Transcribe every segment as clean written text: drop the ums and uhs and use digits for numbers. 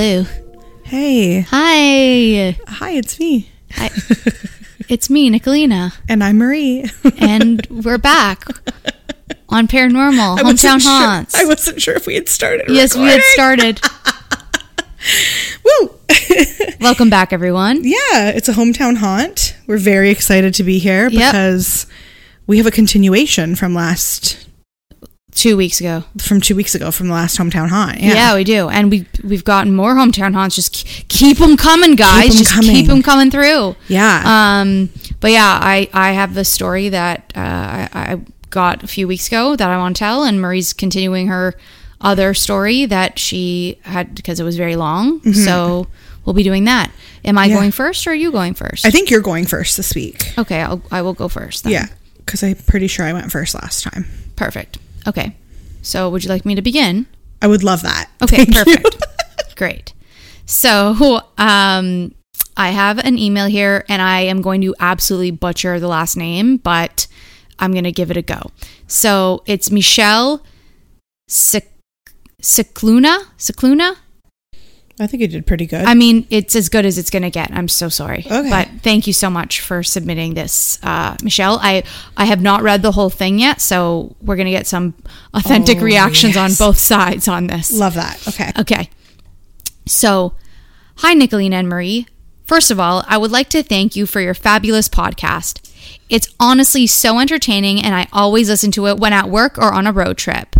Hello. Hey. Hi. Hi, it's me. Hi. It's me, Nicolina. And I'm Marie. And we're back on Paranormal Hometown Haunts. I wasn't sure if we had started recording. Yes, we had started. Woo! Welcome back, everyone. Yeah, it's a hometown haunt. We're very excited to be here because we have a continuation from last... 2 weeks ago. From 2 weeks ago, from the last hometown haunt. Yeah, we do. And we've gotten more hometown haunts. Just keep them coming, guys. Keep them coming through. Yeah. But yeah, I have a story that I got a few weeks ago that I want to tell. And Marie's continuing her other story that she had because it was very long. Mm-hmm. So we'll be doing that. Am I going first or are you going first? I think you're going first this week. Okay, I will go first then. Yeah, because I'm pretty sure I went first last time. Perfect. Okay, so would you like me to begin? I would love that. Okay, perfect. Great. So I have an email here, and I am going to absolutely butcher the last name, but I'm going to give it a go. So it's Michelle Sicluna? I think you did pretty good. I mean, it's as good as it's going to get. I'm so sorry. Okay. But thank you so much for submitting this, Michelle. I have not read the whole thing yet, so we're going to get some authentic reactions on both sides on this. Love that. Okay. Okay. So, hi, Nicolina and Marie. First of all, I would like to thank you for your fabulous podcast. It's honestly so entertaining, and I always listen to it when at work or on a road trip.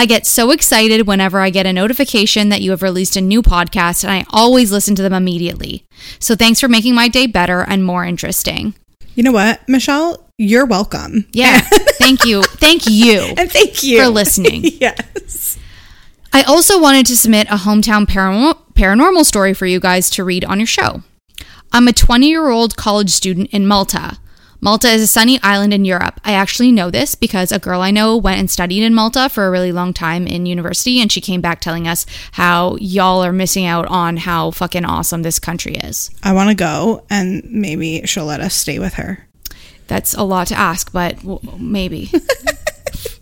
I get so excited whenever I get a notification that you have released a new podcast, and I always listen to them immediately. So thanks for making my day better and more interesting. You know what, Michelle? You're welcome. Yeah. Thank you. Thank you. And thank you. For listening. Yes. I also wanted to submit a hometown paranormal story for you guys to read on your show. I'm a 20-year-old college student in Malta. Malta is a sunny island in Europe. I actually know this because a girl I know went and studied in Malta for a really long time in university, and she came back telling us how y'all are missing out on how fucking awesome this country is. I want to go, and maybe she'll let us stay with her. That's a lot to ask, but maybe.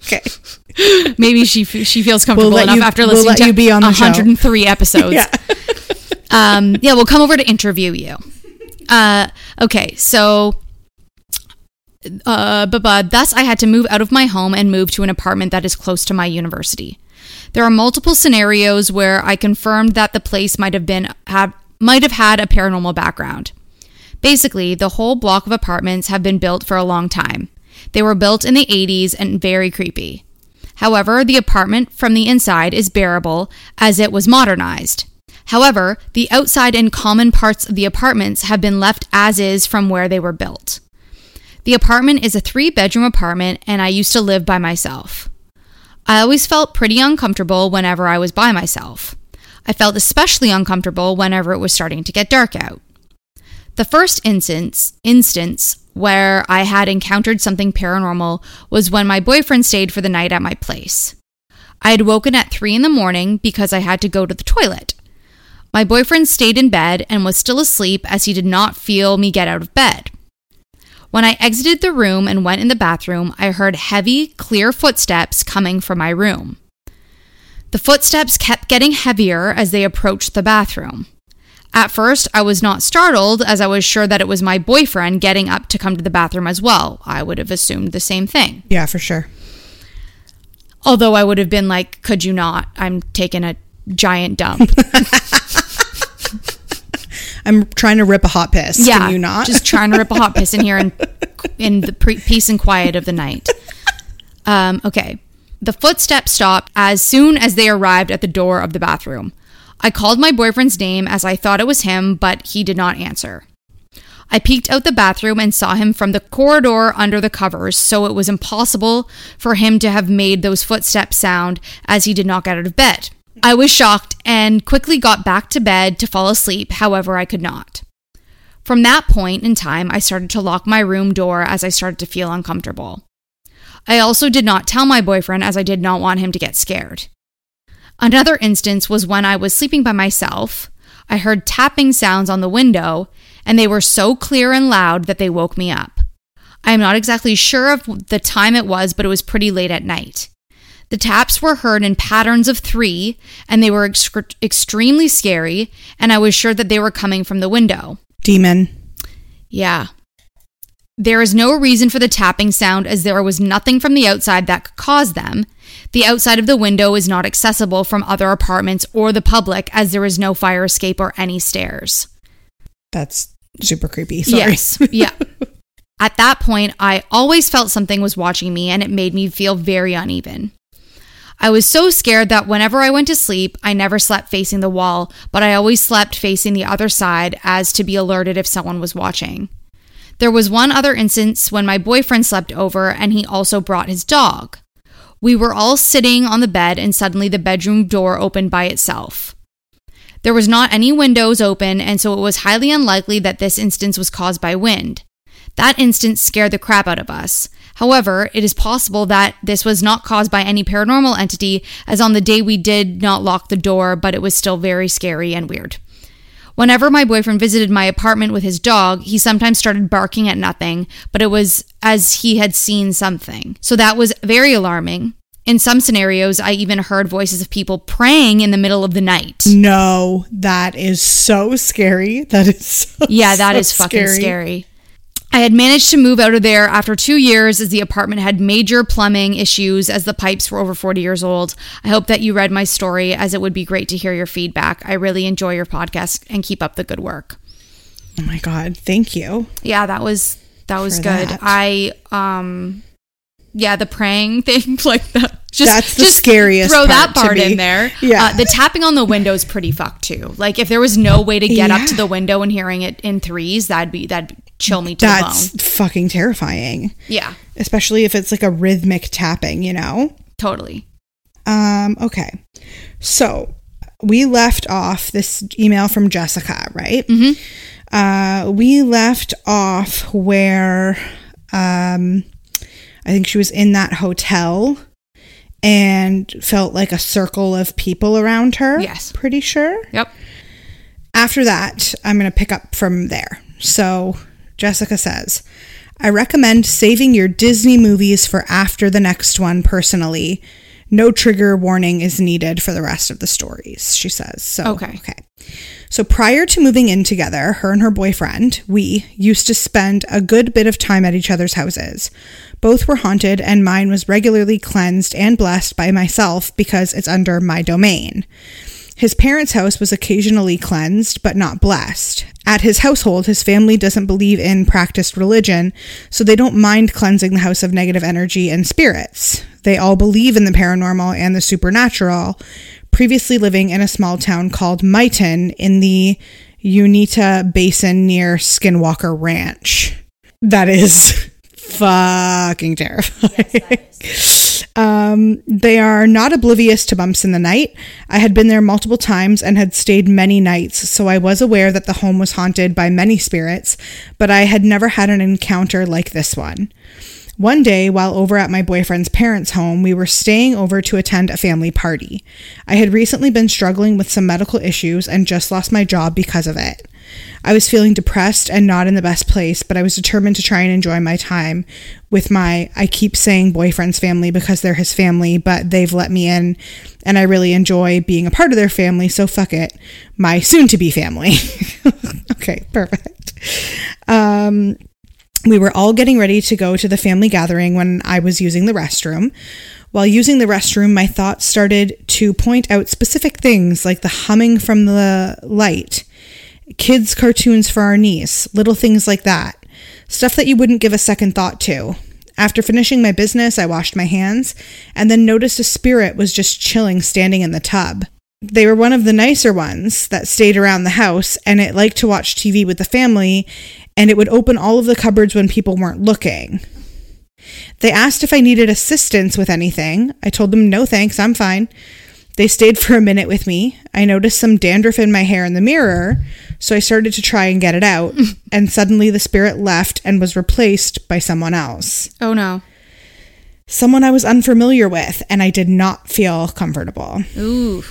Okay. Maybe she feels comfortable enough after listening to you be on 103 show. Episodes. Yeah. Yeah, we'll come over to interview you. Okay, so... thus I had to move out of my home and move to an apartment that is close to my university. There are multiple scenarios where I confirmed that the place might have had a paranormal background. Basically, the whole block of apartments have been built for a long time. They were built in the 80s and very creepy. However, the apartment from the inside is bearable as it was modernized. However, the outside and common parts of the apartments have been left as is from where they were built. The apartment is a 3-bedroom apartment, and I used to live by myself. I always felt pretty uncomfortable whenever I was by myself. I felt especially uncomfortable whenever it was starting to get dark out. The first instance where I had encountered something paranormal was when my boyfriend stayed for the night at my place. I had woken at 3 in the morning because I had to go to the toilet. My boyfriend stayed in bed and was still asleep as he did not feel me get out of bed. When I exited the room and went in the bathroom, I heard heavy, clear footsteps coming from my room. The footsteps kept getting heavier as they approached the bathroom. At first, I was not startled as I was sure that it was my boyfriend getting up to come to the bathroom as well. I would have assumed the same thing. Yeah, for sure. Although I would have been like, could you not? I'm taking a giant dump. I'm trying to rip a hot piss. Yeah, can you not? Just trying to rip a hot piss in here in the peace and quiet of the night. Okay. The footsteps stopped as soon as they arrived at the door of the bathroom. I called my boyfriend's name as I thought it was him, but he did not answer. I peeked out the bathroom and saw him from the corridor under the covers, so it was impossible for him to have made those footsteps sound as he did not get out of bed. I was shocked and quickly got back to bed to fall asleep, however I could not. From that point in time, I started to lock my room door as I started to feel uncomfortable. I also did not tell my boyfriend as I did not want him to get scared. Another instance was when I was sleeping by myself. I heard tapping sounds on the window, and they were so clear and loud that they woke me up. I am not exactly sure of the time it was, but it was pretty late at night. The taps were heard in patterns of 3, and they were extremely scary, and I was sure that they were coming from the window. Demon. Yeah. There is no reason for the tapping sound, as there was nothing from the outside that could cause them. The outside of the window is not accessible from other apartments or the public, as there is no fire escape or any stairs. That's super creepy. Sorry. Yes. Yeah. At that point, I always felt something was watching me, and it made me feel very uneven. I was so scared that whenever I went to sleep, I never slept facing the wall, but I always slept facing the other side as to be alerted if someone was watching. There was one other instance when my boyfriend slept over, and he also brought his dog. We were all sitting on the bed, and suddenly the bedroom door opened by itself. There was not any windows open, and so it was highly unlikely that this instance was caused by wind. That instance scared the crap out of us. However, it is possible that this was not caused by any paranormal entity, as on the day we did not lock the door, but it was still very scary and weird. Whenever my boyfriend visited my apartment with his dog, he sometimes started barking at nothing, but it was as he had seen something. So that was very alarming. In some scenarios, I even heard voices of people praying in the middle of the night. No, that is so scary. That is so, yeah, that so is fucking scary. I had managed to move out of there after 2 years, as the apartment had major plumbing issues, as the pipes were over 40 years old. I hope that you read my story, as it would be great to hear your feedback. I really enjoy your podcast, and keep up the good work. Oh my God. Thank you. Yeah, that was good. That. Yeah, the praying thing like that. That's the scariest part. Throw that part in there. Yeah. The tapping on the window is pretty fucked too. Like if there was no way to get up to the window and hearing it in threes, that'd be chill me to the bone. That's fucking terrifying. Yeah. Especially if it's like a rhythmic tapping, you know? Totally. Okay. So we left off this email from Jessica, right? Mm-hmm. We left off where I think she was in that hotel and felt like a circle of people around her. Yes. Pretty sure. Yep. After that, I'm going to pick up from there. So Jessica says, I recommend saving your Disney movies for after the next one personally. No trigger warning is needed for the rest of the stories, she says. So, okay. So prior to moving in together, her and her boyfriend, we used to spend a good bit of time at each other's houses. Both were haunted, and mine was regularly cleansed and blessed by myself because it's under my domain. His parents' house was occasionally cleansed, but not blessed. At his household, his family doesn't believe in practiced religion, so they don't mind cleansing the house of negative energy and spirits. They all believe in the paranormal and the supernatural. Previously living in a small town called Myton in the Uinta Basin near Skinwalker Ranch. That is fucking terrifying. Yes, they are not oblivious to bumps in the night. I had been there multiple times and had stayed many nights, so I was aware that the home was haunted by many spirits, but I had never had an encounter like this one. One day, while over at my boyfriend's parents' home, we were staying over to attend a family party. I had recently been struggling with some medical issues and just lost my job because of it. I was feeling depressed and not in the best place, but I was determined to try and enjoy my time with my, I keep saying boyfriend's family because they're his family, but they've let me in and I really enjoy being a part of their family, so fuck it, my soon-to-be family. Okay, perfect. We were all getting ready to go to the family gathering when I was using the restroom. While using the restroom, my thoughts started to point out specific things like the humming from the light, kids' cartoons for our niece, little things like that. Stuff that you wouldn't give a second thought to. After finishing my business, I washed my hands and then noticed a spirit was just chilling standing in the tub. They were one of the nicer ones that stayed around the house, and it liked to watch TV with the family, and it would open all of the cupboards when people weren't looking. They asked if I needed assistance with anything. I told them, no thanks, I'm fine. They stayed for a minute with me. I noticed some dandruff in my hair in the mirror, so I started to try and get it out, and suddenly the spirit left and was replaced by someone else. Oh no. Someone I was unfamiliar with, and I did not feel comfortable. Ooh.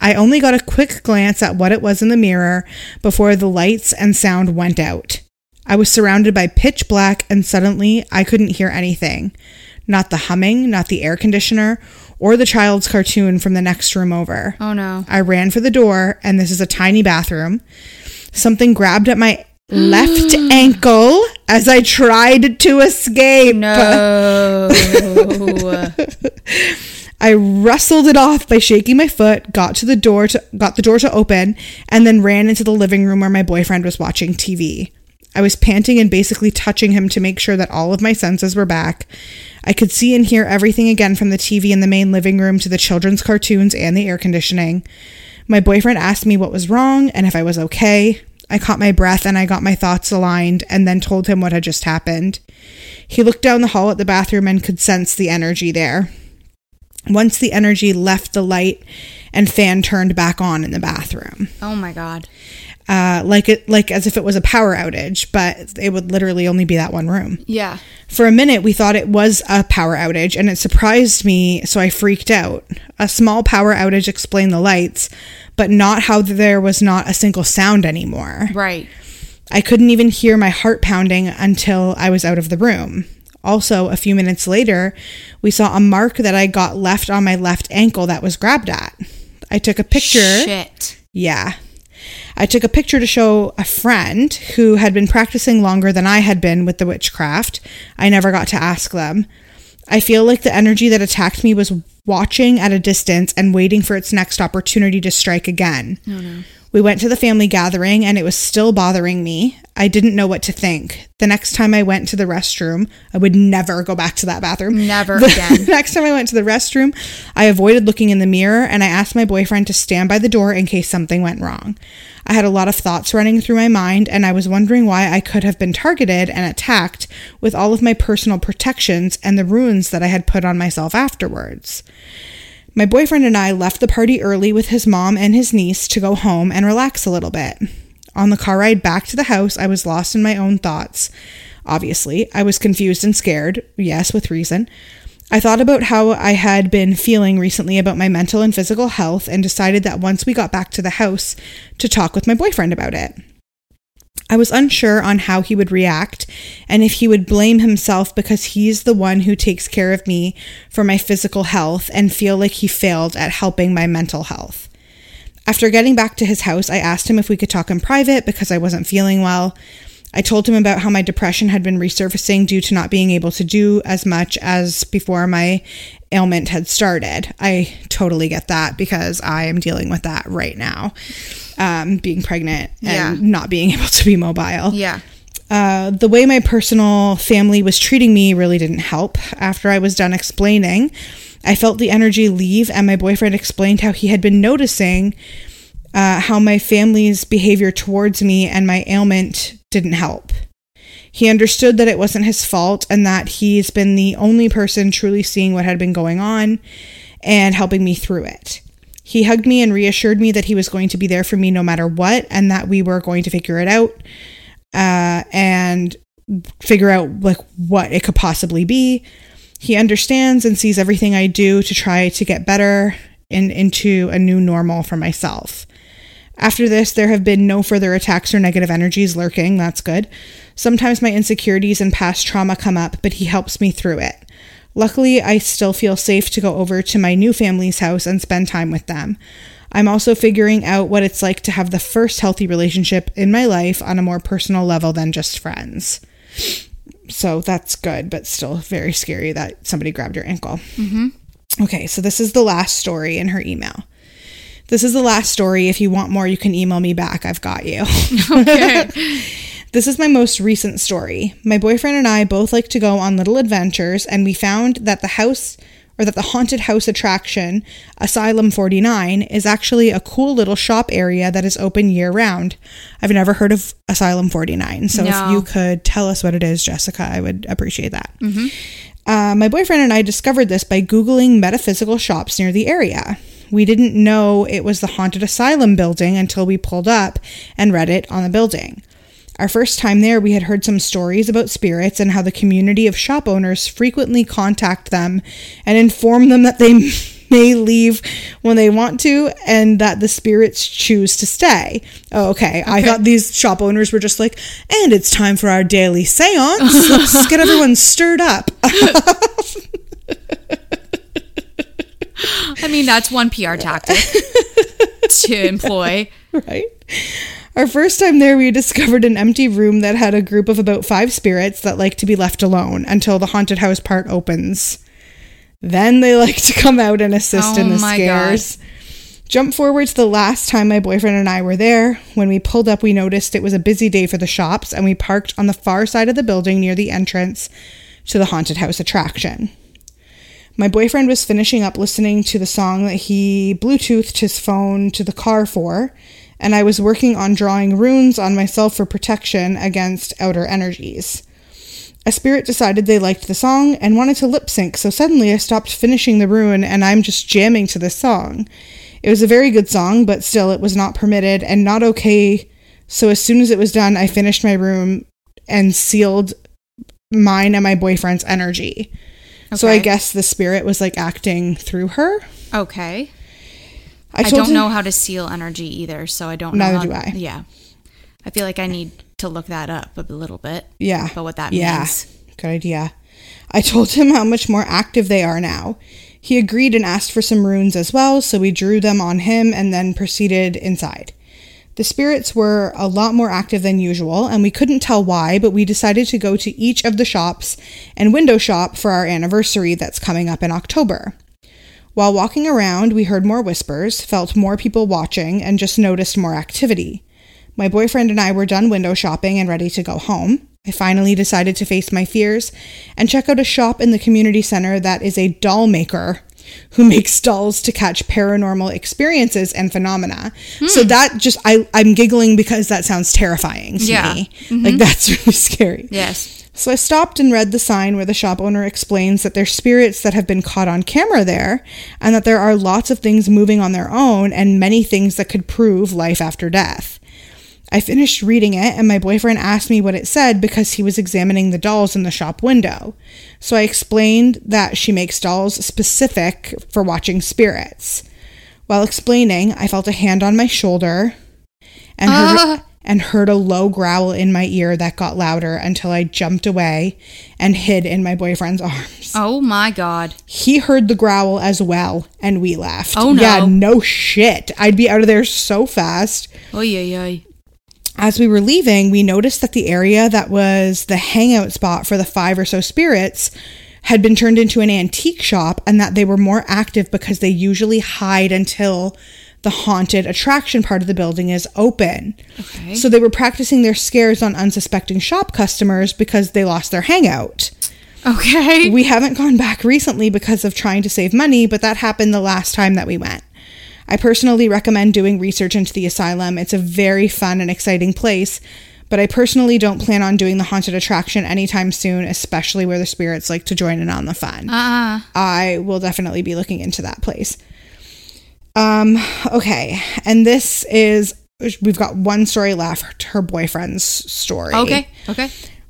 I only got a quick glance at what it was in the mirror before the lights and sound went out. I was surrounded by pitch black, and suddenly I couldn't hear anything. Not the humming, not the air conditioner, or the child's cartoon from the next room over. Oh, no. I ran for the door, and this is a tiny bathroom. Something grabbed at my left ankle as I tried to escape. No. I wrestled it off by shaking my foot, got the door to open, and then ran into the living room where my boyfriend was watching TV. I was panting and basically touching him to make sure that all of my senses were back. I could see and hear everything again, from the TV in the main living room to the children's cartoons and the air conditioning. My boyfriend asked me what was wrong and if I was okay. I caught my breath and I got my thoughts aligned and then told him what had just happened. He looked down the hall at the bathroom and could sense the energy there. Once the energy left, the light and fan turned back on in the bathroom. Oh my God. Like as if it was a power outage, but it would literally only be that one room. Yeah. For a minute, we thought it was a power outage, and it surprised me, so I freaked out. A small power outage explained the lights, but not how there was not a single sound anymore. Right. I couldn't even hear my heart pounding until I was out of the room. Also, a few minutes later, we saw a mark that I got left on my left ankle that was grabbed at. I took a picture. Shit. Yeah. I took a picture to show a friend who had been practicing longer than I had been with the witchcraft. I never got to ask them. I feel like the energy that attacked me was watching at a distance and waiting for its next opportunity to strike again. Oh, no. We went to the family gathering and it was still bothering me. I didn't know what to think. The next time I went to the restroom, I would never go back to that bathroom. Never again. The next time I went to the restroom, I avoided looking in the mirror and I asked my boyfriend to stand by the door in case something went wrong. I had a lot of thoughts running through my mind and I was wondering why I could have been targeted and attacked with all of my personal protections and the ruins that I had put on myself afterwards. My boyfriend and I left the party early with his mom and his niece to go home and relax a little bit. On the car ride back to the house, I was lost in my own thoughts. Obviously, I was confused and scared. Yes, with reason. I thought about how I had been feeling recently about my mental and physical health and decided that once we got back to the house to talk with my boyfriend about it. I was unsure on how he would react and if he would blame himself because he's the one who takes care of me for my physical health and feel like he failed at helping my mental health. After getting back to his house, I asked him if we could talk in private because I wasn't feeling well. I told him about how my depression had been resurfacing due to not being able to do as much as before my ailment had started. I totally get that because I am dealing with that right now, being pregnant and not being able to be mobile. Yeah. The way my personal family was treating me really didn't help. After I was done explaining, I felt the energy leave and my boyfriend explained how he had been noticing how my family's behavior towards me and my ailment didn't help. He understood that it wasn't his fault and that he's been the only person truly seeing what had been going on and helping me through it. He hugged me and reassured me that he was going to be there for me no matter what and that we were going to figure it out and figure out like what it could possibly be. He understands and sees everything I do to try to get better and into a new normal for myself. After this, there have been no further attacks or negative energies lurking. That's good. Sometimes my insecurities and past trauma come up, but he helps me through it. Luckily, I still feel safe to go over to my new family's house and spend time with them. I'm also figuring out what it's like to have the first healthy relationship in my life on a more personal level than just friends. So that's good, but still very scary that somebody grabbed your ankle. Mm-hmm. Okay, so this is the last story in her email. This is the last story. If you want more, you can email me back. I've got you. Okay. This is my most recent story. My boyfriend and I both like to go on little adventures, and we found that the haunted house attraction, Asylum 49, is actually a cool little shop area that is open year-round. I've never heard of Asylum 49, so if you could tell us what it is, Jessica, I would appreciate that. Mm-hmm. My boyfriend and I discovered this by Googling metaphysical shops near the area. We didn't know it was the haunted asylum building until we pulled up and read it on the building. Our first time there, we had heard some stories about spirits and how the community of shop owners frequently contact them and inform them that they may leave when they want to and that the spirits choose to stay. Oh, okay. I thought these shop owners were just like, and it's time for our daily seance. Let's get everyone stirred up. mean, that's one PR tactic to employ. Right. Our first time there, we discovered an empty room that had a group of about 5 spirits that like to be left alone until the haunted house part opens. Then they like to come out and assist in the scares. God. Jump forward to the last time my boyfriend and I were there. When we pulled up, we noticed it was a busy day for the shops, and we parked on the far side of the building near the entrance to the haunted house attraction. My boyfriend was finishing up listening to the song that he Bluetoothed his phone to the car for, and I was working on drawing runes on myself for protection against outer energies. A spirit decided they liked the song and wanted to lip sync, so suddenly I stopped finishing the rune and I'm just jamming to this song. It was a very good song, but still it was not permitted and not okay. So as soon as it was done, I finished my room and sealed mine and my boyfriend's energy. Okay. So I guess the spirit was like acting through her. Okay. I don't know how to seal energy either, so I don't know. Neither do I. Yeah. I feel like I need to look that up a little bit. Yeah. About what that means. Yeah. Good idea. I told him how much more active they are now. He agreed and asked for some runes as well, so we drew them on him and then proceeded inside. The spirits were a lot more active than usual, and we couldn't tell why, but we decided to go to each of the shops and window shop for our anniversary that's coming up in October. While walking around, we heard more whispers, felt more people watching, and just noticed more activity. My boyfriend and I were done window shopping and ready to go home. I finally decided to face my fears and check out a shop in the community center that is a doll maker who makes dolls to catch paranormal experiences and phenomena. Mm. So that just, I'm giggling because that sounds terrifying to me. Mm-hmm. Like, that's really scary. Yes. So I stopped and read the sign where the shop owner explains that there's spirits that have been caught on camera there and that there are lots of things moving on their own and many things that could prove life after death. I finished reading it, and my boyfriend asked me what it said because he was examining the dolls in the shop window. So I explained that she makes dolls specific for watching spirits. While explaining, I felt a hand on my shoulder and heard a low growl in my ear that got louder until I jumped away and hid in my boyfriend's arms. Oh my God. He heard the growl as well, and we left. Oh no. Yeah, no shit. I'd be out of there so fast. Oy. As we were leaving, we noticed that the area that was the hangout spot for the 5 or so spirits had been turned into an antique shop and that they were more active because they usually hide until the haunted attraction part of the building is open. Okay. So they were practicing their scares on unsuspecting shop customers because they lost their hangout. Okay. We haven't gone back recently because of trying to save money, but that happened the last time that we went. I personally recommend doing research into the asylum. It's a very fun and exciting place, but I personally don't plan on doing the haunted attraction anytime soon, especially where the spirits like to join in on the fun. I will definitely be looking into that place. Okay. And this is, we've got one story left, her boyfriend's story. Okay.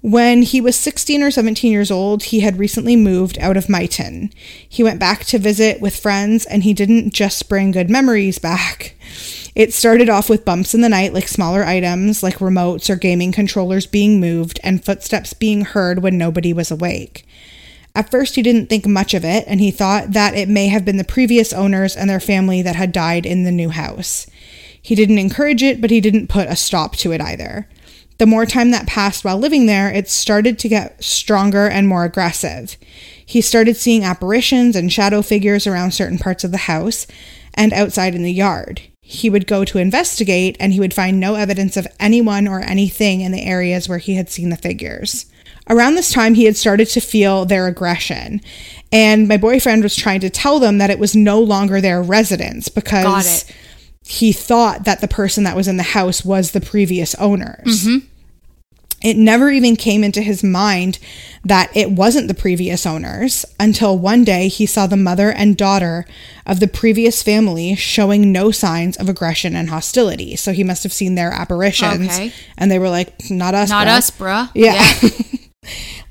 When he was 16 or 17 years old, he had recently moved out of Myton. He went back to visit with friends, and he didn't just bring good memories back. It started off with bumps in the night, like smaller items, like remotes or gaming controllers being moved, and footsteps being heard when nobody was awake. At first, he didn't think much of it, and he thought that it may have been the previous owners and their family that had died in the new house. He didn't encourage it, but he didn't put a stop to it either. The more time that passed while living there, it started to get stronger and more aggressive. He started seeing apparitions and shadow figures around certain parts of the house and outside in the yard. He would go to investigate, and he would find no evidence of anyone or anything in the areas where he had seen the figures. Around this time, he had started to feel their aggression, and my boyfriend was trying to tell them that it was no longer their residence because... Got it. He thought that the person that was in the house was the previous owners. Mm-hmm. It never even came into his mind that it wasn't the previous owners until one day he saw the mother and daughter of the previous family showing no signs of aggression and hostility. So he must have seen their apparitions. Okay. And they were like, not us, not bruh. Us, bruh. Yeah.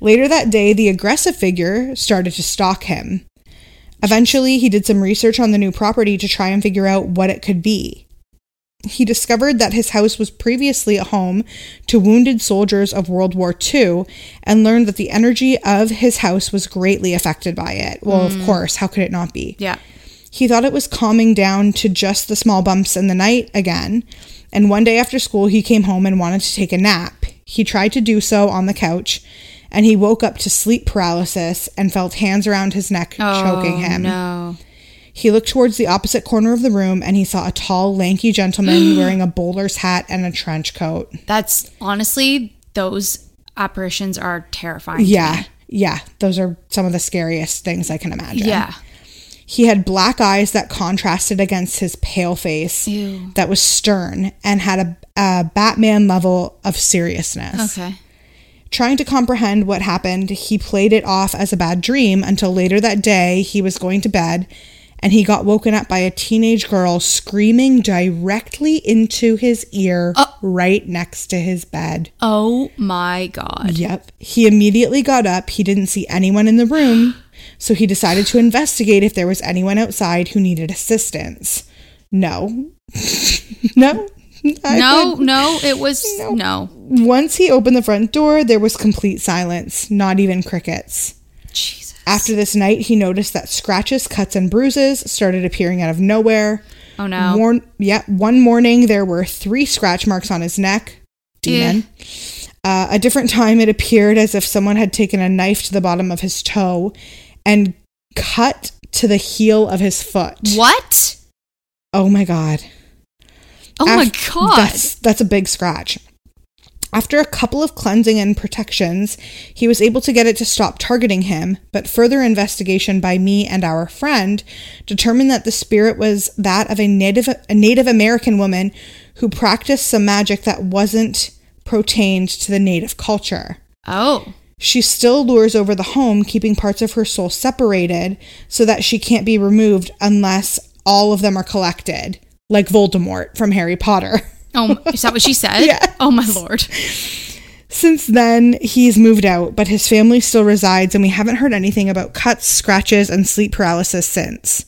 Later that day, the aggressive figure started to stalk him. Eventually, he did some research on the new property to try and figure out what it could be. He discovered that his house was previously a home to wounded soldiers of World War II and learned that the energy of his house was greatly affected by it. Well, of course, how could it not be? Yeah. He thought it was calming down to just the small bumps in the night again, and one day after school, he came home and wanted to take a nap. He tried to do so on the couch, and he woke up to sleep paralysis and felt hands around his neck choking him. No. He looked towards the opposite corner of the room, and he saw a tall, lanky gentleman wearing a bowler's hat and a trench coat. That's honestly, those apparitions are terrifying. Yeah. Yeah. Those are some of the scariest things I can imagine. Yeah. He had black eyes that contrasted against his pale face that was stern and had a Batman level of seriousness. Okay. Trying to comprehend what happened, he played it off as a bad dream until later that day he was going to bed and he got woken up by a teenage girl screaming directly into his ear right next to his bed. Oh my God. Yep. He immediately got up. He didn't see anyone in the room. So he decided to investigate if there was anyone outside who needed assistance. No. Once he opened the front door, there was complete silence, not even crickets. Jesus. After this night, he noticed that scratches, cuts, and bruises started appearing out of nowhere. Oh, no. One morning, there were 3 scratch marks on his neck. Demon. A different time, it appeared as if someone had taken a knife to the bottom of his toe and cut to the heel of his foot. What? Oh, my God. Oh, my God. That's a big scratch. After a couple of cleansing and protections, he was able to get it to stop targeting him, but further investigation by me and our friend determined that the spirit was that of a Native American woman who practiced some magic that wasn't pertained to the Native culture. Oh. She still lures over the home, keeping parts of her soul separated so that she can't be removed unless all of them are collected. Like Voldemort from Harry Potter. Oh, is that what she said? Yeah. Oh, my Lord. Since then, he's moved out, but his family still resides, and we haven't heard anything about cuts, scratches, and sleep paralysis since.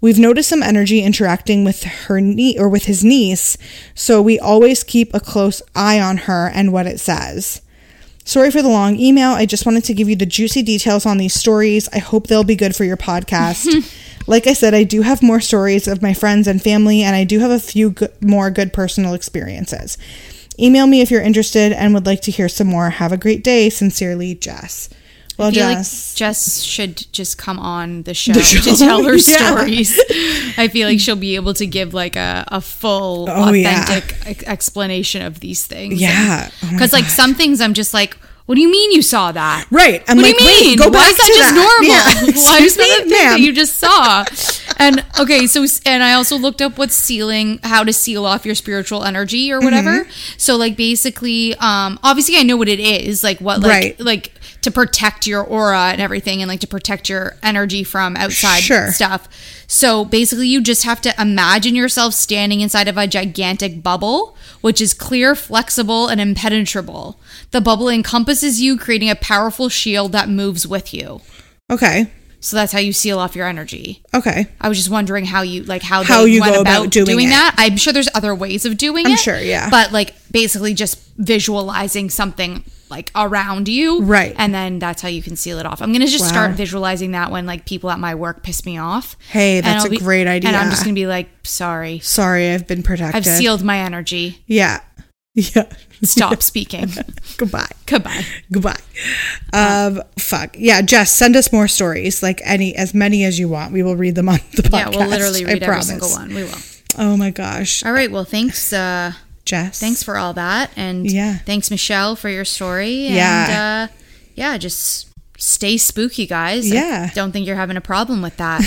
We've noticed some energy interacting with his niece, so we always keep a close eye on her and what it says. Sorry for the long email. I just wanted to give you the juicy details on these stories. I hope they'll be good for your podcast. Like I said, I do have more stories of my friends and family, and I do have a few more good personal experiences. Email me if you're interested and would like to hear some more. Have a great day. Sincerely, Jess. Well, I feel like Jess should just come on the show to tell her stories. I feel like she'll be able to give like a full authentic explanation of these things. Yeah. Because some things I'm just like, what do you mean you saw that? Right. I'm what like, do you mean? Wait, go back to that. Normal? Yeah. Why is that that you just saw? And okay, so I also looked up what's sealing, how to seal off your spiritual energy or whatever. Mm-hmm. So basically, obviously I know what it is, to protect your aura and everything, and to protect your energy from outside stuff. So basically you just have to imagine yourself standing inside of a gigantic bubble, which is clear, flexible, and impenetrable. The bubble encompasses you, creating a powerful shield that moves with you. Okay. So that's how you seal off your energy. Okay. I was just wondering how you went about doing that. I'm sure there's other ways of doing it. I'm sure, yeah. But basically just visualizing something around you. Right. And then that's how you can seal it off. I'm going to just start visualizing that when people at my work piss me off. Hey, that's a great idea. And I'm just going to be sorry. Sorry, I've been protected. I've sealed my energy. Yeah. Yeah. Stop speaking. Goodbye. Fuck. Yeah, Jess, send us more stories. As many as you want. We will read them on the podcast. Yeah, we'll literally read every single one. We will. Oh my gosh. All right. Well, thanks, Jess. Thanks for all that. And thanks, Michelle, for your story. And, just stay spooky, guys. Yeah. I don't think you're having a problem with that.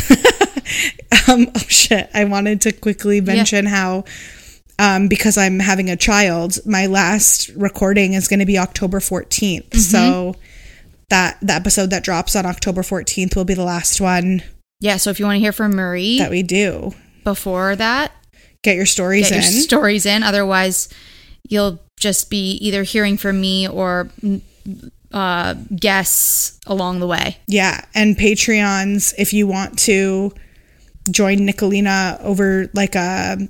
Oh, shit. I wanted to quickly mention how... because I'm having a child, my last recording is going to be October 14th. Mm-hmm. So the episode that drops on October 14th will be the last one. Yeah. So if you want to hear from Marie. That we do. Before that. Get your stories in. Otherwise, you'll just be either hearing from me or guests along the way. Yeah. And Patreons, if you want to join Nicolina over a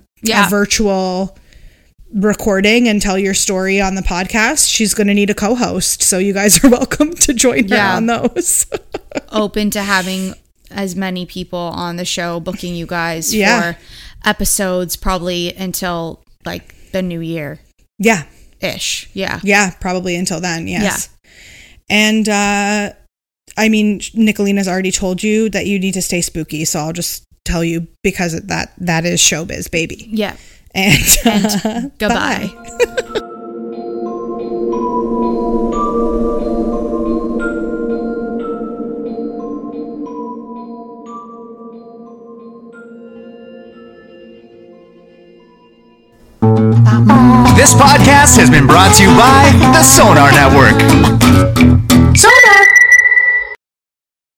virtual recording and tell your story on the podcast, she's going to need a co-host, so you guys are welcome to join her on those. Open to having as many people on the show booking you guys for episodes probably until like the new year. Yeah. Ish. Yeah. Yeah. Probably until then. Yes. Yeah. And, I mean, Nicolina's already told you that you need to stay spooky. So I'll just tell you because that is showbiz, baby. Yeah. And goodbye. Bye. This podcast has been brought to you by The Sonar Network.